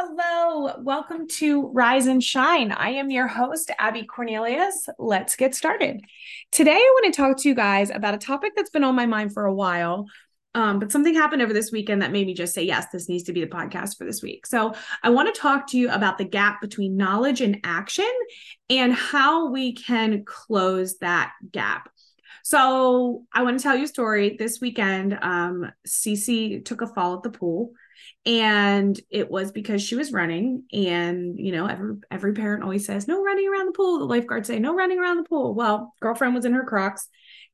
Hello, welcome to Rise and Shine. I am your host, Abby Cornelius. Let's get started. Today, I want to talk to you guys about a topic that's been on my mind for a while, but something happened over this weekend that made me just say, yes, this needs to be the podcast for this week. So I want to talk to you about the gap between knowledge and action and how we can close that gap. So I want to tell you a story. This weekend, Cece took a fall at the pool. And it was because she was running and, you know, every parent always says, no running around the pool. The lifeguards say, no running around the pool. Well, girlfriend was in her Crocs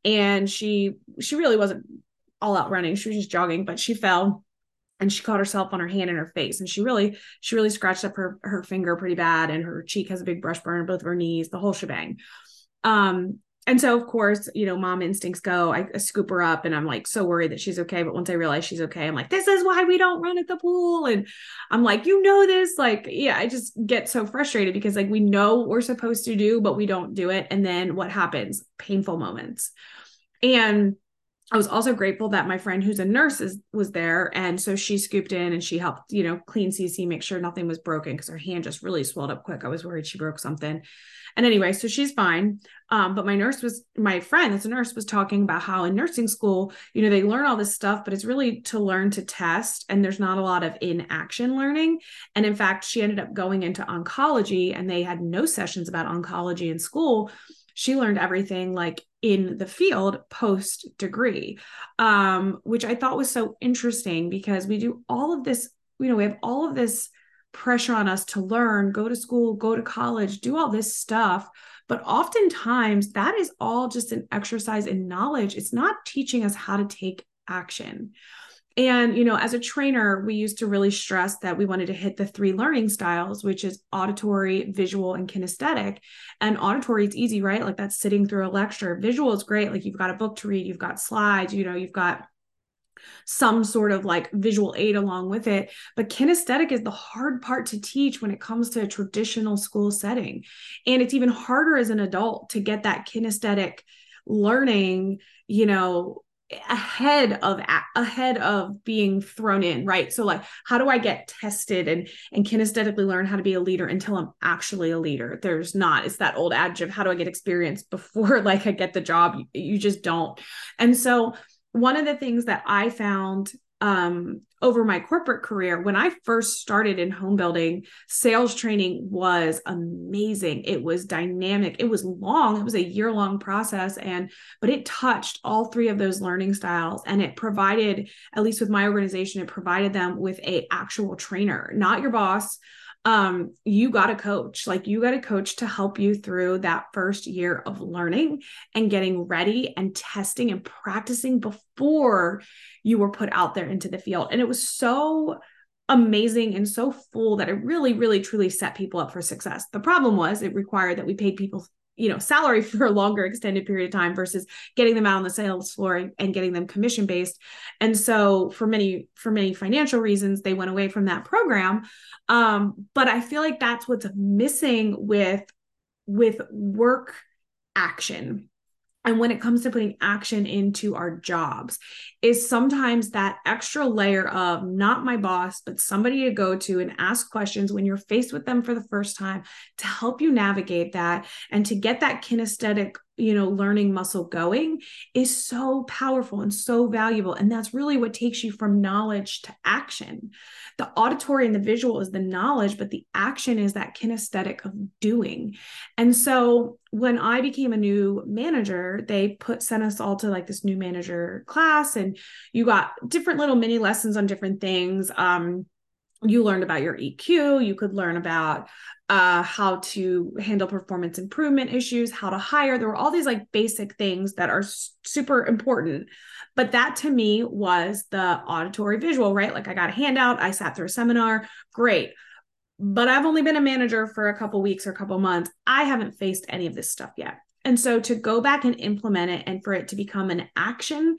and she really wasn't all out running. She was just jogging, but she fell and she caught herself on her hand and her face. And she really scratched up her finger pretty bad. And her cheek has a big brush burn, both of her knees, the whole shebang. And so, of course, you know, mom instincts go, I scoop her up and I'm like, so worried that she's okay. But once I realize she's okay, I'm like, this is why we don't run at the pool. And I'm like, you know, this, like, yeah, I just get so frustrated because like, we know what we're supposed to do, but we don't do it. And then what happens? Painful moments. And I was also grateful that my friend who's a nurse was there. And so she scooped in and she helped, you know, clean Cece, make sure nothing was broken because her hand just really swelled up quick. I was worried she broke something. And anyway, so she's fine. But my friend that's a nurse was talking about how in nursing school, you know, they learn all this stuff, but it's really to learn to test. And there's not a lot of in-action learning. And in fact, she ended up going into oncology and they had no sessions about oncology in school. She learned everything like in the field post degree, which I thought was so interesting because we do all of this, you know, we have all of this pressure on us to learn, go to school, go to college, do all this stuff. But oftentimes that is all just an exercise in knowledge. It's not teaching us how to take action. And, you know, as a trainer, we used to really stress that we wanted to hit the three learning styles, which is auditory, visual, and kinesthetic. And auditory is easy, right? Like that's sitting through a lecture. Visual is great. Like you've got a book to read, you've got slides, you know, you've got some sort of like visual aid along with it. But kinesthetic is the hard part to teach when it comes to a traditional school setting. And it's even harder as an adult to get that kinesthetic learning, you know, ahead of being thrown in, right? So like, how do I get tested and kinesthetically learn how to be a leader until I'm actually a leader? It's that old adage of how do I get experience before like I get the job? You just don't. And so one of the things that I found over my corporate career, when I first started in home building, sales training was amazing. It was dynamic. It was long. It was a year-long process. But it touched all three of those learning styles. And it provided, at least with my organization, it provided them with an actual trainer, not your boss. You got a coach, to help you through that first year of learning and getting ready and testing and practicing before you were put out there into the field. And it was so amazing and so full that it really, really, truly set people up for success. The problem was it required that we paid people, you know, salary for a longer extended period of time versus getting them out on the sales floor and getting them commission based. And so for many financial reasons, they went away from that program. But I feel like that's what's missing with work action. And when it comes to putting action into our jobs, is sometimes that extra layer of not my boss, but somebody to go to and ask questions when you're faced with them for the first time to help you navigate that and to get that kinesthetic, you know, learning muscle going is so powerful and so valuable. And that's really what takes you from knowledge to action. The auditory and the visual is the knowledge, but the action is that kinesthetic of doing. And so when I became a new manager, they sent us all to like this new manager class, and you got different little mini lessons on different things. You learned about your EQ. You could learn about how to handle performance improvement issues, how to hire. There were all these like basic things that are super important. But that to me was the auditory visual, right? Like I got a handout, I sat through a seminar, great. But I've only been a manager for a couple weeks or a couple months. I haven't faced any of this stuff yet. And so to go back and implement it and for it to become an action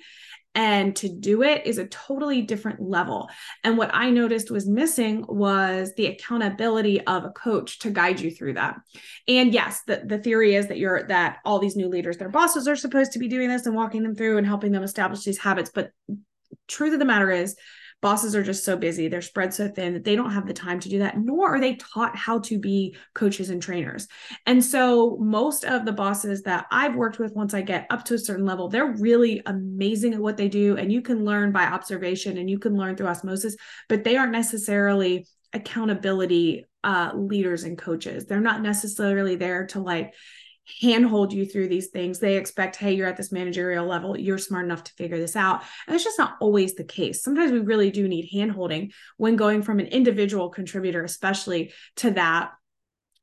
and to do it is a totally different level. And what I noticed was missing was the accountability of a coach to guide you through that. And yes, the theory is that that all these new leaders, their bosses are supposed to be doing this and walking them through and helping them establish these habits. But truth of the matter is, bosses are just so busy. They're spread so thin that they don't have the time to do that, nor are they taught how to be coaches and trainers. And so most of the bosses that I've worked with, once I get up to a certain level, they're really amazing at what they do. And you can learn by observation and you can learn through osmosis, but they aren't necessarily accountability leaders and coaches. They're not necessarily there to like handhold you through these things. They expect, hey, you're at this managerial level, you're smart enough to figure this out. And it's just not always the case. Sometimes we really do need handholding when going from an individual contributor, especially to that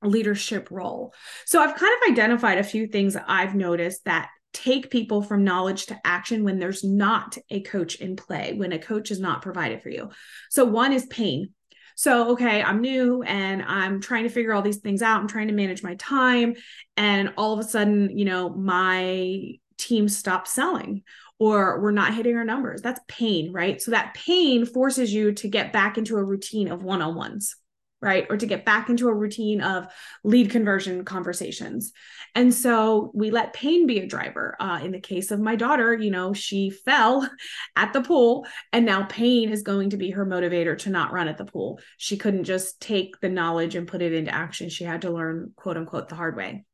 leadership role. So I've kind of identified a few things that I've noticed that take people from knowledge to action when there's not a coach in play, when a coach is not provided for you. So one is pain. So, okay, I'm new and I'm trying to figure all these things out. I'm trying to manage my time. And all of a sudden, you know, my team stopped selling or we're not hitting our numbers. That's pain, right? So that pain forces you to get back into a routine of one-on-ones, right? Or to get back into a routine of lead conversion conversations. And so we let pain be a driver. In the case of my daughter, you know, she fell at the pool and now pain is going to be her motivator to not run at the pool. She couldn't just take the knowledge and put it into action. She had to learn, quote unquote, the hard way.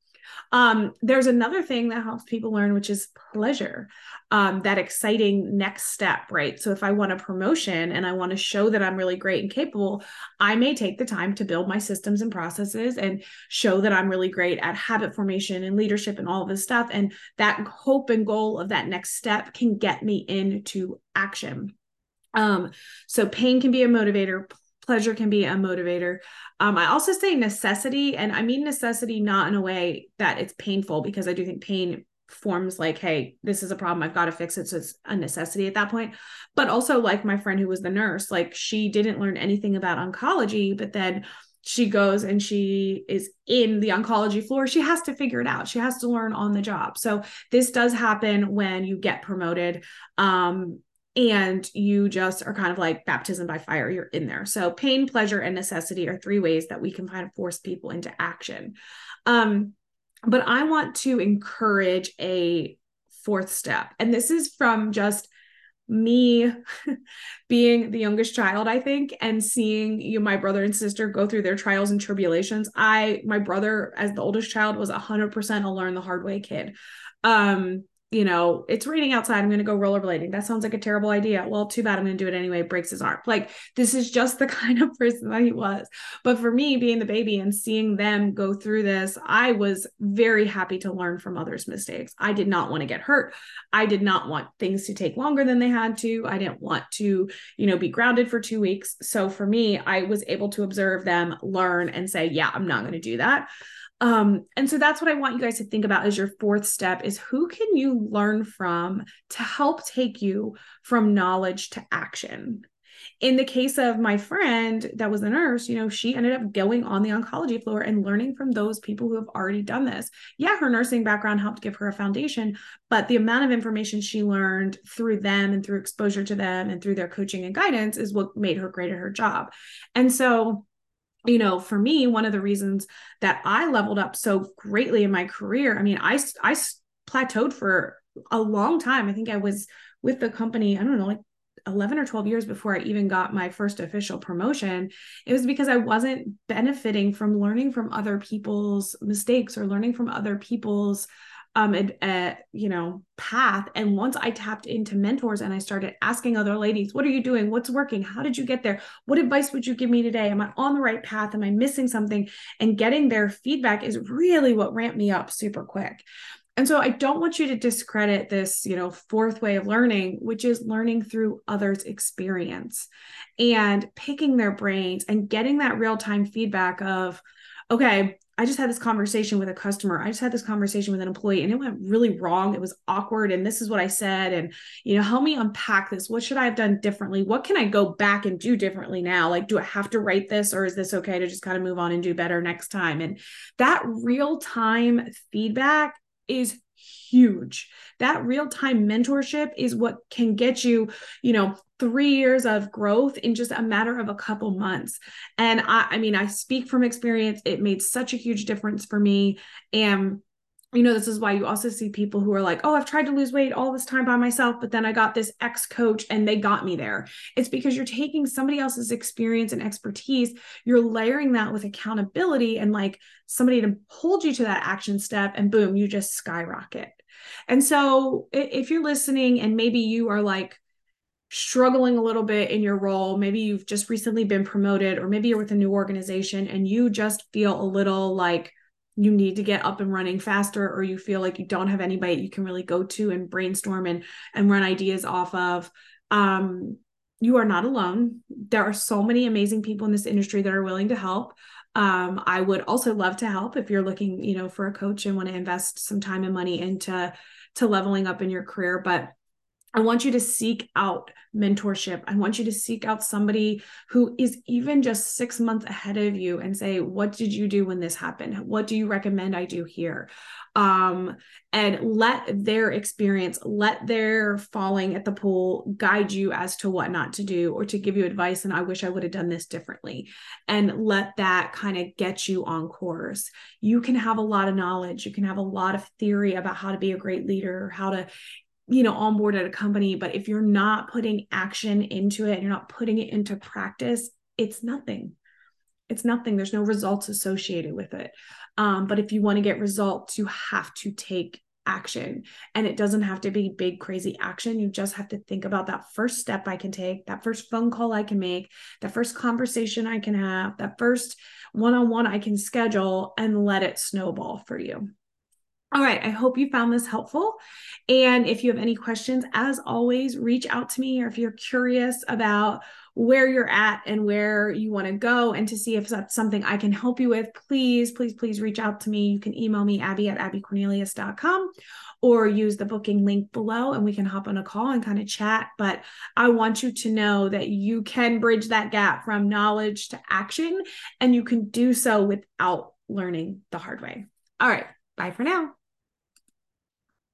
There's another thing that helps people learn, which is pleasure, that exciting next step, right? So if I want a promotion and I want to show that I'm really great and capable, I may take the time to build my systems and processes and show that I'm really great at habit formation and leadership and all this stuff. And that hope and goal of that next step can get me into action. So pain can be a motivator. Pleasure can be a motivator. I also say necessity, and I mean necessity not in a way that it's painful, because I do think pain forms like, hey, this is a problem, I've got to fix it. So it's a necessity at that point. But also like my friend who was the nurse, like she didn't learn anything about oncology, but then she goes and she is in the oncology floor. She has to figure it out. She has to learn on the job. So this does happen when you get promoted. And you just are kind of like baptism by fire, you're in there. So pain, pleasure, and necessity are three ways that we can kind of force people into action. But I want to encourage a fourth step. And this is from just me being the youngest child, I think, and seeing my brother and sister go through their trials and tribulations. My brother, as the oldest child, was 100% a learn the hard way kid. You know, it's raining outside, I'm going to go rollerblading. That sounds like a terrible idea. Well, too bad, I'm going to do it anyway. Breaks his arm. Like, this is just the kind of person that he was. But for me, being the baby and seeing them go through this, I was very happy to learn from others' mistakes. I did not want to get hurt. I did not want things to take longer than they had to. I didn't want to, you know, be grounded for 2 weeks. So for me, I was able to observe them, learn, and say, yeah, I'm not going to do that. And so that's what I want you guys to think about as your fourth step is, who can you learn from to help take you from knowledge to action? In the case of my friend that was the nurse, you know, she ended up going on the oncology floor and learning from those people who have already done this. Yeah, her nursing background helped give her a foundation, but the amount of information she learned through them and through exposure to them and through their coaching and guidance is what made her great at her job. And so, you know, for me, one of the reasons that I leveled up so greatly in my career, I mean, I plateaued for a long time. I think I was with the company, I don't know, like 11 or 12 years before I even got my first official promotion. It was because I wasn't benefiting from learning from other people's mistakes or learning from other people's path. And once I tapped into mentors and I started asking other ladies, what are you doing? What's working? How did you get there? What advice would you give me today? Am I on the right path? Am I missing something? And getting their feedback is really what ramped me up super quick. And so I don't want you to discredit this, you know, fourth way of learning, which is learning through others' experience and picking their brains and getting that real-time feedback of, okay, I just had this conversation with a customer. I just had this conversation with an employee and it went really wrong. It was awkward. And this is what I said. And, you know, help me unpack this. What should I have done differently? What can I go back and do differently now? Like, do I have to write this, or is this okay to just kind of move on and do better next time? And that real time feedback is huge. That real time mentorship is what can get you, you know, 3 years of growth in just a matter of a couple months. And I mean, I speak from experience. It made such a huge difference for me. And you know, this is why you also see people who are like, oh, I've tried to lose weight all this time by myself, but then I got this ex-coach and they got me there. It's because you're taking somebody else's experience and expertise, you're layering that with accountability and like somebody to hold you to that action step, and boom, you just skyrocket. And so if you're listening and maybe you are like struggling a little bit in your role, maybe you've just recently been promoted, or maybe you're with a new organization and you just feel a little like you need to get up and running faster, or you feel like you don't have anybody you can really go to and brainstorm and run ideas off of. You are not alone. There are so many amazing people in this industry that are willing to help. I would also love to help if you're looking, you know, for a coach and want to invest some time and money into leveling up in your career. But I want you to seek out mentorship. I want you to seek out somebody who is even just 6 months ahead of you and say, what did you do when this happened? What do you recommend I do here? And let their experience, let their falling at the pool guide you as to what not to do, or to give you advice. And I wish I would have done this differently. And let that kind of get you on course. You can have a lot of knowledge. You can have a lot of theory about how to be a great leader, how to, you know, onboard at a company, but if you're not putting action into it, you're not putting it into practice, it's nothing. It's nothing. There's no results associated with it. But if you want to get results, you have to take action, and it doesn't have to be big, crazy action. You just have to think about that first step I can take, that first phone call I can make, that first conversation I can have, that first one-on-one I can schedule, and let it snowball for you. All right. I hope you found this helpful. And if you have any questions, as always, reach out to me, or if you're curious about where you're at and where you want to go and to see if that's something I can help you with, please, please, please reach out to me. You can email me, abby@abbycornelius.com, or use the booking link below and we can hop on a call and kind of chat. But I want you to know that you can bridge that gap from knowledge to action, and you can do so without learning the hard way. All right. Bye for now.